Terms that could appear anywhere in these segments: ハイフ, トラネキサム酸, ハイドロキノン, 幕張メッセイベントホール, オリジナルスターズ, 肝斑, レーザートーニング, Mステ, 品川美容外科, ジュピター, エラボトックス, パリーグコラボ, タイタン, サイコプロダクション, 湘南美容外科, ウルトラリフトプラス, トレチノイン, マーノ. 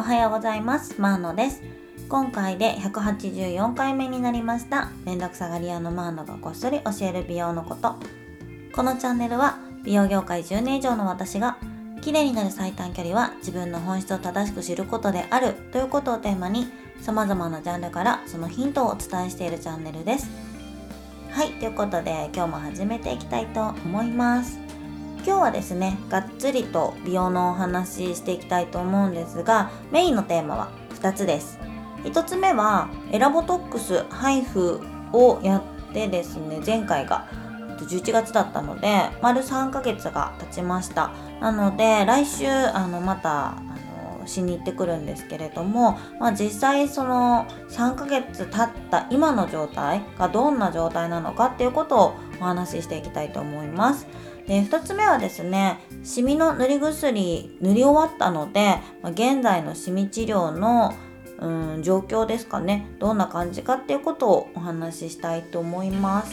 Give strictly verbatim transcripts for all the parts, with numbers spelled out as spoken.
おはようございます。マーノです。今回でひゃくはちじゅうよんかいめになりました。めんどくさがり屋のマーノがこっそり教える美容のこと。このチャンネルは美容業界じゅうねん以上の私が、綺麗になる最短距離は自分の本質を正しく知ることであるということをテーマに、様々なジャンルからそのヒントをお伝えしているチャンネルです。はい、ということで今日も始めていきたいと思います。今日はですね、がっつりと美容のお話していきたいと思うんですが、メインのテーマはふたつです。ひとつめはエラボトックス配布をやってですね、前回がじゅういちがつだったので丸さんかげつが経ちました。なので来週あのまたあのしに行ってくるんですけれども、まあ、実際そのさんかげつ経った今の状態がどんな状態なのかっていうことをお話ししていきたいと思います。で、ふたつめはですね、シミの塗り薬塗り終わったので、現在のシミ治療の、うん、状況ですかね、どんな感じかっていうことをお話ししたいと思います。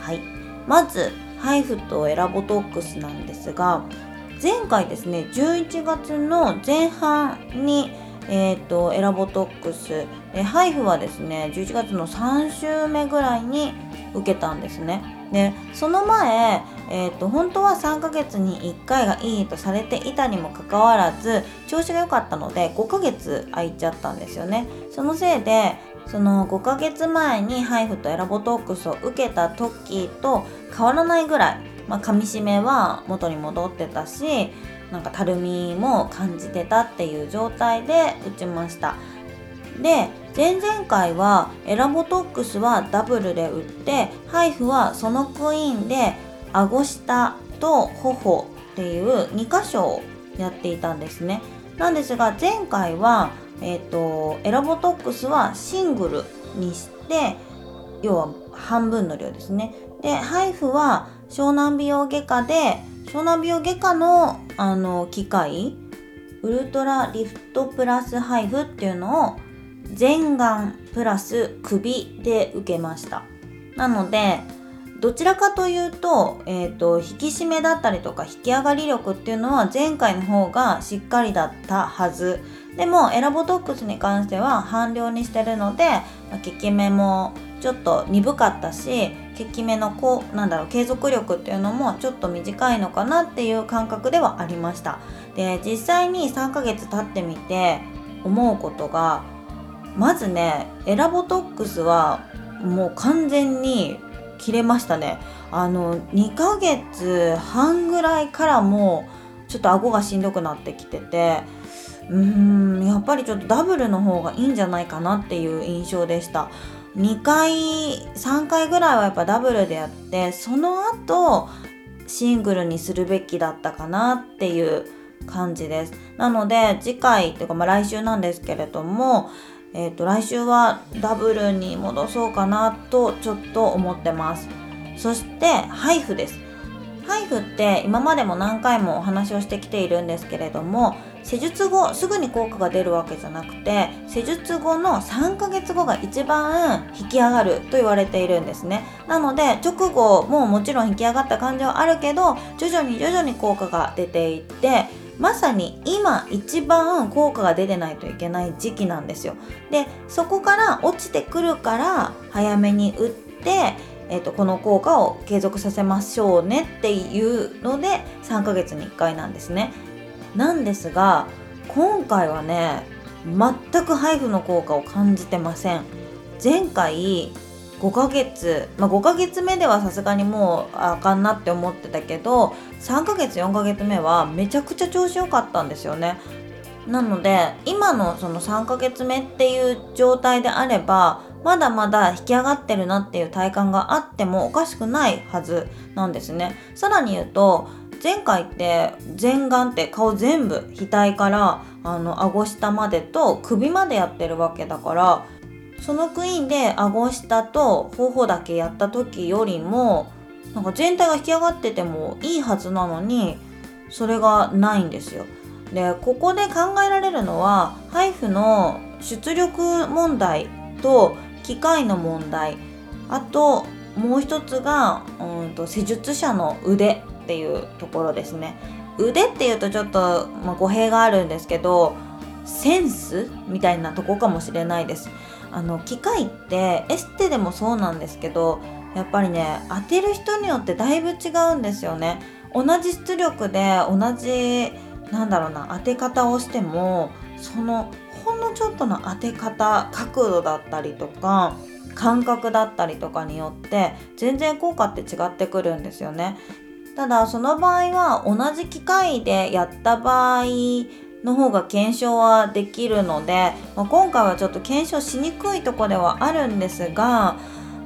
はい、まず配布とエラボトックスなんですが、前回ですねじゅういちがつの前半に、えー、とエラボトックス配布はですねじゅういちがつのさんしゅうめぐらいに受けたんですね。で、その前、えー、と本当はさんかげつにいっかいがいいとされていたにもかかわらず、調子が良かったのでごかげつ空いちゃったんですよね。そのせいでそのごかげつまえに配布とエラボトックスを受けた時と変わらないぐらい、まあ、髪締めは元に戻ってたし、なんかたるみも感じてたっていう状態で打ちました。で、前々回はエラボトックスはダブルで打って、配布はそのクイーンで顎下と頬っていうにかしょをやっていたんですね。なんですが前回は、えーと、エラボトックスはシングルにして、要は半分の量ですね。で、配布は湘南美容外科で、湘南美容外科の、あの機械ウルトラリフトプラス配布っていうのを全顔プラス首で受けました。なのでどちらかというと、えーと、引き締めだったりとか引き上がり力っていうのは前回の方がしっかりだったはず。でもエラボトックスに関しては半量にしてるので、効き目もちょっと鈍かったし、効き目のこうなんだろう継続力っていうのもちょっと短いのかなっていう感覚ではありました。で、実際にさんかげつ経ってみて思うことが、まずね、エラボトックスはもう完全に切れましたね。あのにかげつはんぐらいからもうちょっと顎がしんどくなってきてて、うーんやっぱりちょっとダブルの方がいいんじゃないかなっていう印象でした。にかいさんかいぐらいはやっぱダブルでやって、その後シングルにするべきだったかなっていう感じです。なので次回というか、まあ、来週なんですけれども、えーと、来週はダブルに戻そうかなとちょっと思ってます。そして配布です。配布って今までも何回もお話をしてきているんですけれども、施術後すぐに効果が出るわけじゃなくて、施術後のさんかげつごが一番引き上がると言われているんですね。なので直後ももちろん引き上がった感じはあるけど、徐々に徐々に効果が出ていって、まさに今一番効果が出てないといけない時期なんですよ。で、そこから落ちてくるから早めに打って、えーと、この効果を継続させましょうねっていうのでさんかげつにいっかいなんですね。なんですが今回はね、全く配布の効果を感じてません。前回ごかげつ、まあ、ごかげつめではさすがにもうあかんなって思ってたけど、さんかげつよんかげつめはめちゃくちゃ調子良かったんですよね。なので今のそのさんかげつめっていう状態であれば、まだまだ引き上がってるなっていう体感があってもおかしくないはずなんですね。さらに言うと、前回って全顔って顔全部、額からあの顎下までと首までやってるわけだから、そのクイーンで顎下と頬だけやった時よりもなんか全体が引き上がっててもいいはずなのに、それがないんですよ。で、ここで考えられるのは配布の出力問題と機械の問題、あともう一つがうんと施術者の腕っていうところですね。腕っていうとちょっと、まあ、語弊があるんですけど、センスみたいなとこかもしれないです。あの機械ってエステでもそうなんですけど、やっぱりね当てる人によってだいぶ違うんですよね。同じ出力で同じなんだろうな当て方をしても、そのほんのちょっとの当て方、角度だったりとか感覚だったりとかによって全然効果って違ってくるんですよね。ただその場合は同じ機械でやった場合の方が検証はできるので、まあ、今回はちょっと検証しにくいとこではあるんですが、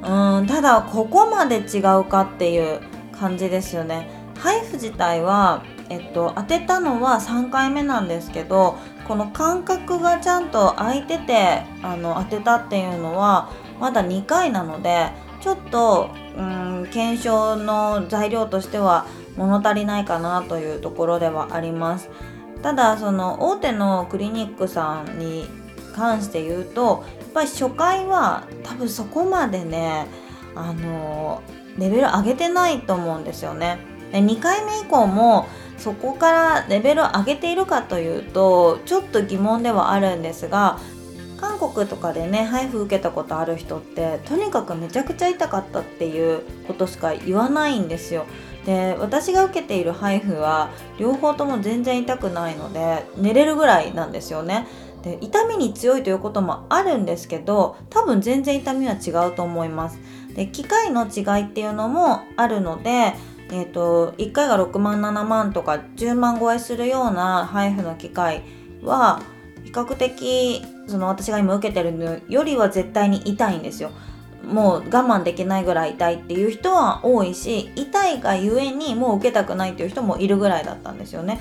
うーんただここまで違うかっていう感じですよね。ハイフ自体は、えっと、当てたのはさんかいめなんですけど、この間隔がちゃんと空いててあの当てたっていうのはまだにかいなので、ちょっとうーん検証の材料としては物足りないかなというところではあります。ただその大手のクリニックさんに関して言うと、やっぱり初回は多分そこまでねあのレベル上げてないと思うんですよね。でにかいめ以降もそこからレベルを上げているかというとちょっと疑問ではあるんですが、韓国とかでねハイフ受けたことある人ってとにかくめちゃくちゃ痛かったっていうことしか言わないんですよ。で私が受けているハイフは両方とも全然痛くないので寝れるぐらいなんですよね。で痛みに強いということもあるんですけど、多分全然痛みは違うと思います。で機械の違いっていうのもあるので、えーと、いっかいがろくまんななまんとかじゅうまん超えするようなハイフの機械は比較的その私が今受けてるのよりは絶対に痛いんですよ。もう我慢できないぐらい痛いっていう人は多いし、痛いがゆえにもう受けたくないっていう人もいるぐらいだったんですよね。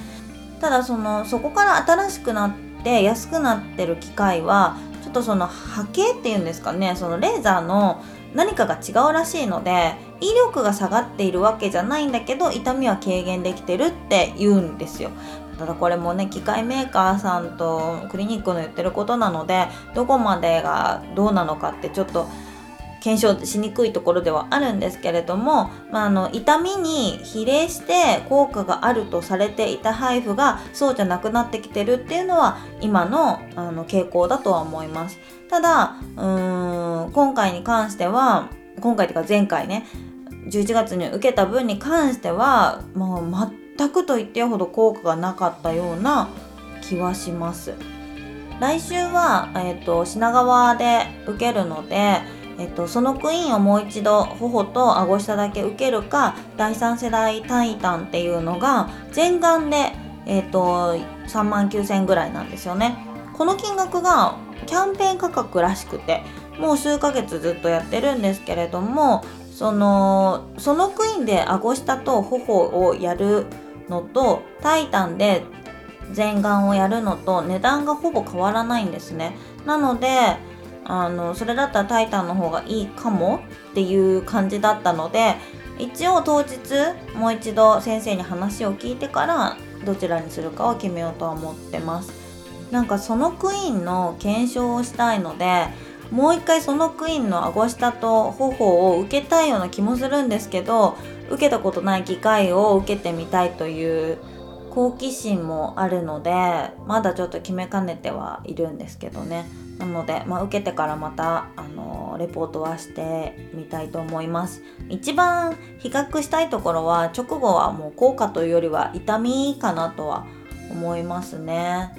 ただそのそこから新しくなって安くなってる機械はちょっとその波形っていうんですかね、そのレーザーの何かが違うらしいので威力が下がっているわけじゃないんだけど痛みは軽減できてるって言うんですよ。ただこれもね機械メーカーさんとクリニックの言ってることなので、どこまでがどうなのかってちょっと検証しにくいところではあるんですけれども、まあ、あの痛みに比例して効果があるとされていたハイフがそうじゃなくなってきてるっていうのは今 の, あの傾向だとは思います。ただうーん今回に関しては今回というか前回ねじゅういちがつに受けた分に関してはもう全くと言ってほど効果がなかったような気はします。来週は、えー、と品川で受けるので、えっと、そのクイーンをもう一度頬と顎下だけ受けるか、だいさん世代タイタンっていうのが全眼で、えっと、さんまんきゅうせんえんぐらいなんですよね。この金額がキャンペーン価格らしくて、もう数ヶ月ずっとやってるんですけれども、そのそのクイーンで顎下と頬をやるのとタイタンで全眼をやるのと値段がほぼ変わらないんですね。なのであのそれだったらタイタンの方がいいかもっていう感じだったので、一応当日もう一度先生に話を聞いてからどちらにするかを決めようとは思ってます。なんかそのクイーンの検証をしたいので、もう一回そのクイーンの顎下と頬を受けたいような気もするんですけど、受けたことない機会を受けてみたいという好奇心もあるのでまだちょっと決めかねてはいるんですけどね。なので、まあ、受けてからまたあのレポートはしてみたいと思います。一番比較したいところは直後はもう効果というよりは痛みかなとは思いますね。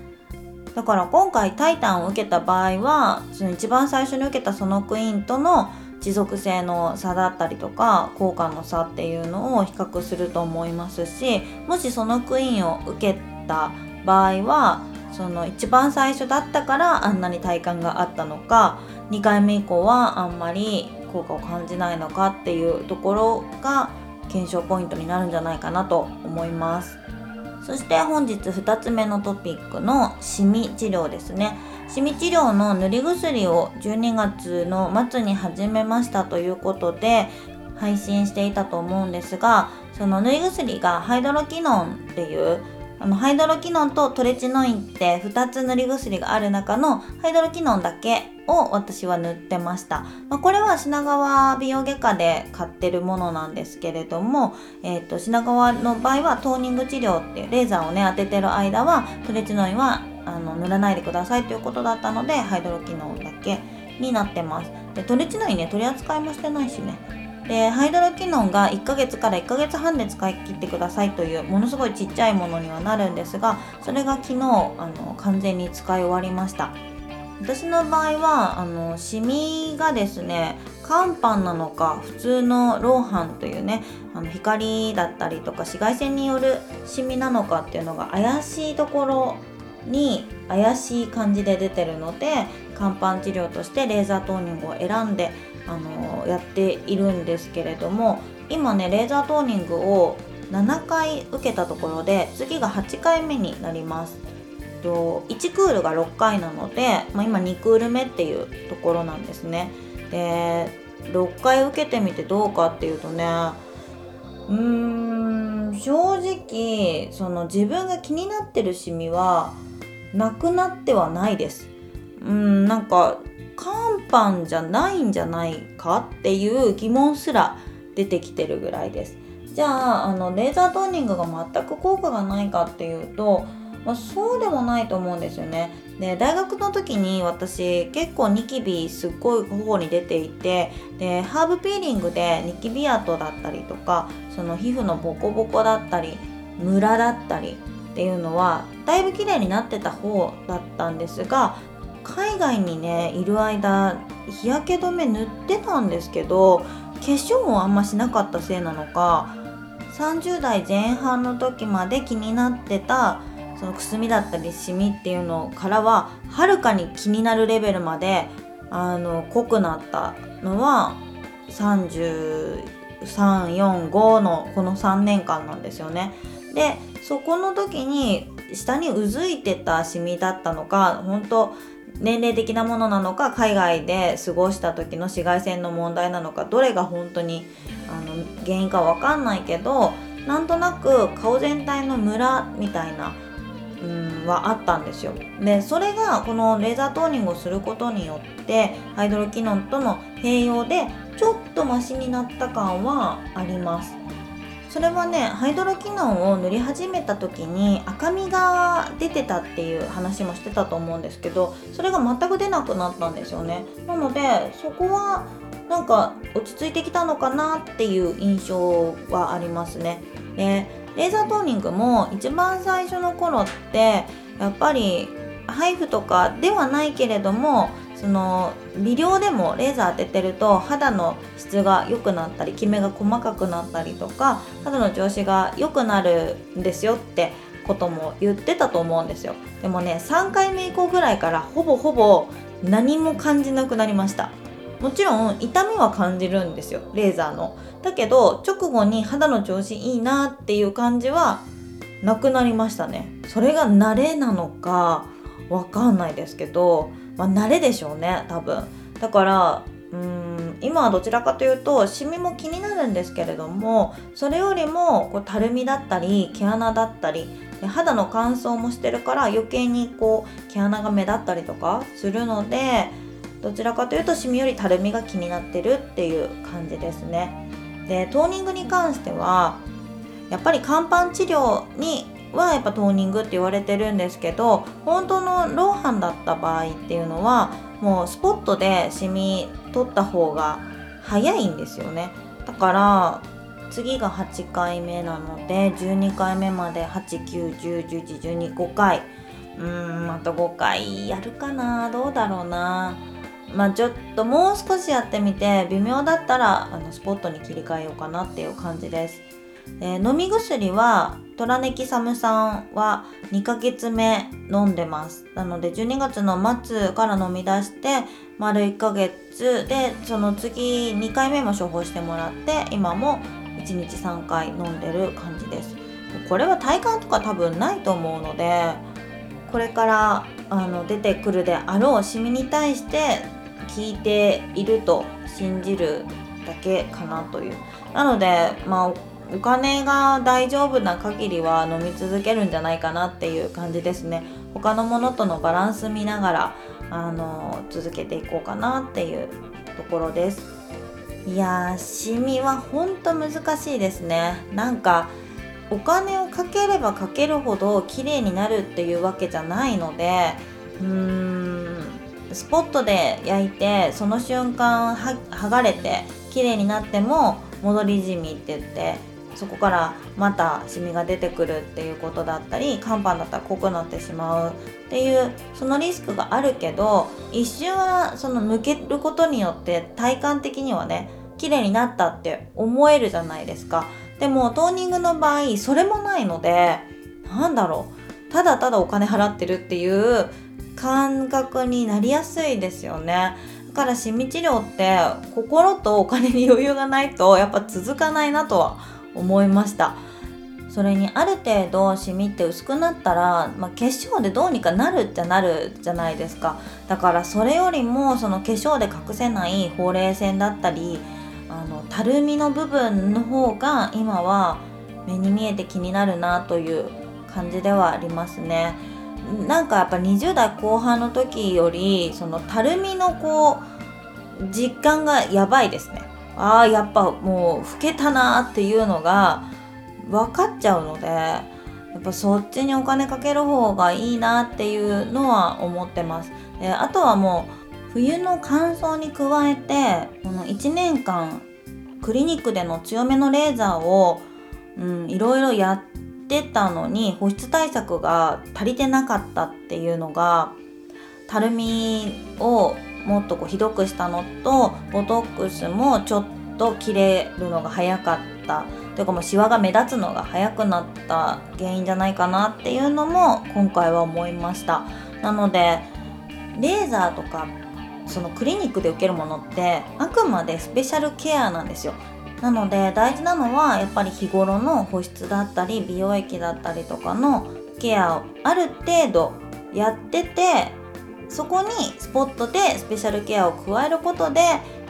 だから今回タイタンを受けた場合はその一番最初に受けたそのクイーンとの持続性の差だったりとか効果の差っていうのを比較すると思いますし、もしそのクイーンを受けた場合はその一番最初だったからあんなに体感があったのか、にかいめ以降はあんまり効果を感じないのかっていうところが検証ポイントになるんじゃないかなと思います。そして本日ふたつめのトピックのシミ治療ですね。シミ治療の塗り薬をじゅうにがつの末に始めましたということで配信していたと思うんですが、その塗り薬がハイドロキノンっていうあのハイドロキノンとトレチノインってふたつ塗り薬がある中のハイドロキノンだけを私は塗ってました。まあ、これは品川美容外科で買ってるものなんですけれども、えー、と品川の場合はトーニング治療っていうレーザーをね当ててる間はトレチノインはあの塗らないでくださいということだったので、ハイドロ機能だけになってます。でトリチナリね、取り扱いもしてないしね。でハイドロ機能がいっかげつからいっかげつはんで使い切ってくださいという、ものすごいちっちゃいものにはなるんですが、それが昨日あの完全に使い終わりました。私の場合はあのシミがですね、乾パンなのか普通のローハンというね、あの光だったりとか紫外線によるシミなのかっていうのが怪しいところに怪しい感じで出てるので、乾パン治療としてレーザートーニングを選んであのやっているんですけれども、今ねレーザートーニングをななかい受けたところで、次がはちかいめになります。いちクールがろっかいなので、まあ、今にクール目っていうところなんですね。でろっかい受けてみてどうかっていうとね、うーん正直その自分が気になってるシミはなくなってはないです。うーんなんか乾パンじゃないんじゃないかっていう疑問すら出てきてるぐらいです。じゃあ、あのレーザートーニングが全く効果がないかっていうと、まあ、そうでもないと思うんですよね。で大学の時に私結構ニキビすっごい頬に出ていて、でハーブピーリングでニキビ跡だったりとか、その皮膚のボコボコだったりムラだったりっていうのはだいぶ綺麗になってた方だったんですが、海外にねいる間日焼け止め塗ってたんですけど、化粧をあんましなかったせいなのか、さんじゅうだいぜんはんの時まで気になってたそのくすみだったりシミっていうのからははるかに気になるレベルまであの濃くなったのはさんじゅうさん、よん、ごのこのさんねんかんなんですよね。でそこの時に下にうずいてたシミだったのか、本当年齢的なものなのか、海外で過ごした時の紫外線の問題なのか、どれが本当にあの原因かわかんないけど、なんとなく顔全体のムラみたいなはあったんですよ。でそれがこのレーザートーニングをすることによってハイドロ機能との併用でちょっとマシになった感はあります。それはね、ハイドロ機能を塗り始めた時に赤みが出てたっていう話もしてたと思うんですけど、それが全く出なくなったんですよね。なのでそこはなんか落ち着いてきたのかなっていう印象はありますね。でレーザートーニングも一番最初の頃ってやっぱりハイフとかではないけれども、その微量でもレーザー当ててると肌の質が良くなったり、キメが細かくなったりとか、肌の調子が良くなるんですよってことも言ってたと思うんですよ。でもねさんかいめ以降ぐらいからほぼほぼ何も感じなくなりました。もちろん痛みは感じるんですよ、レーザーの。だけど直後に肌の調子いいなっていう感じはなくなりましたね。それが慣れなのかわかんないですけど、まあ、慣れでしょうね多分。だからうーん今はどちらかというとシミも気になるんですけれども、それよりもこうたるみだったり毛穴だったり、肌の乾燥もしてるから余計にこう毛穴が目立ったりとかするので、どちらかというとシミよりたるみが気になってるっていう感じですね。でトーニングに関してはやっぱり乾パン治療にはやっぱトーニングって言われてるんですけど、本当のローハンだった場合っていうのはもうスポットでシミ取った方が早いんですよね。だから次がはちかいめなのでじゅうにかいめまではち、きゅう、じゅう、じゅういち、じゅうに、ごかい、うーんあとごかいやるかな、どうだろうな。まあ、ちょっともう少しやってみて微妙だったらあのスポットに切り替えようかなっていう感じです。えー、飲み薬はトラネキサム酸はにかげつめ飲んでます。なのでじゅうにがつの末から飲み出して丸いっかげつで、その次にかいめも処方してもらって、今もいちにちさんかい飲んでる感じです。これは体感とか多分ないと思うので、これからあの出てくるであろうシミに対して効いていると信じるだけかなという。なので、まあ、お金が大丈夫な限りは飲み続けるんじゃないかなっていう感じですね。他のものとのバランス見ながらあの続けていこうかなっていうところです。いやーシミはほんと難しいですね。なんかお金をかければかけるほど綺麗になるっていうわけじゃないので、うーんスポットで焼いてその瞬間は剥がれて綺麗になっても戻り染みって言って、そこからまたシミが出てくるっていうことだったり、乾板だったら濃くなってしまうっていうそのリスクがあるけど、一瞬はその抜けることによって体感的にはね綺麗になったって思えるじゃないですか。でもトーニングの場合それもないので、なんだろう、ただただお金払ってるっていう感覚になりやすいですよね。だからシミ治療って心とお金に余裕がないとやっぱ続かないなとは思いました。それにある程度シミって薄くなったら、まあ、化粧でどうにかなるってなるじゃないですか。だからそれよりもその化粧で隠せないほうれい線だったり、あのたるみの部分の方が今は目に見えて気になるなという感じではありますね。なんかやっぱにじゅう代後半の時よりそのたるみのこう実感がやばいですね。ああやっぱもう老けたなっていうのが分かっちゃうので、やっぱそっちにお金かける方がいいなっていうのは思ってます。であとはもう冬の乾燥に加えて、このいちねんかんクリニックでの強めのレーザーをいろいろやってたのに保湿対策が足りてなかったっていうのが、たるみをもっとこうひどくしたのと、ボトックスもちょっと切れるのが早かったというか、もうシワが目立つのが早くなった原因じゃないかなっていうのも今回は思いました。なのでレーザーとかそのクリニックで受けるものってあくまでスペシャルケアなんですよ。なので大事なのはやっぱり日頃の保湿だったり美容液だったりとかのケアをある程度やってて、そこにスポットでスペシャルケアを加えることで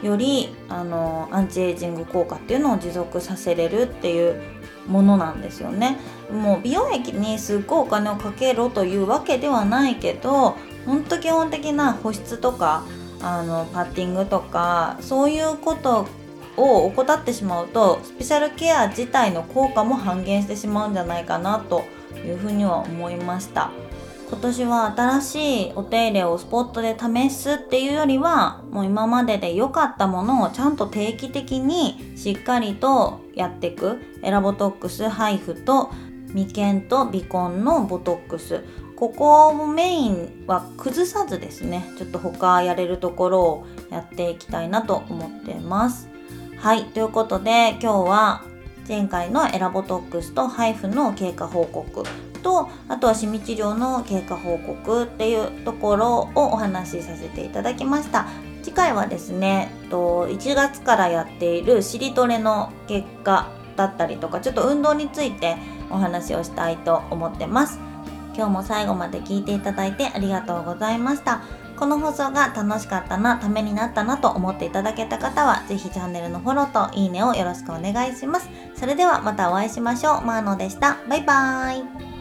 よりあのアンチエイジング効果っていうのを持続させれるっていうものなんですよね。もう美容液にすっごいお金をかけろというわけではないけど、ほんと基本的な保湿とかあのパッティングとかそういうことを怠ってしまうとスペシャルケア自体の効果も半減してしまうんじゃないかなというふうには思いました。今年は新しいお手入れをスポットで試すっていうよりは、もう今までで良かったものをちゃんと定期的にしっかりとやっていく、エラボトックス、ハイフと眉間と鼻根のボトックス、ここをメインは崩さずですね、ちょっと他やれるところをやっていきたいなと思ってます。はい、ということで今日は前回のエラボトックスとハイフの経過報告と、あとはシミ治療の経過報告っていうところをお話しさせていただきました。次回はですね、いちがつからやっているしりとれの結果だったりとか、ちょっと運動についてお話をしたいと思ってます。今日も最後まで聞いていただいてありがとうございました。この放送が楽しかったな、ためになったなと思っていただけた方は、ぜひチャンネルのフォローといいねをよろしくお願いします。それではまたお会いしましょう。マーノでした。バイバーイ。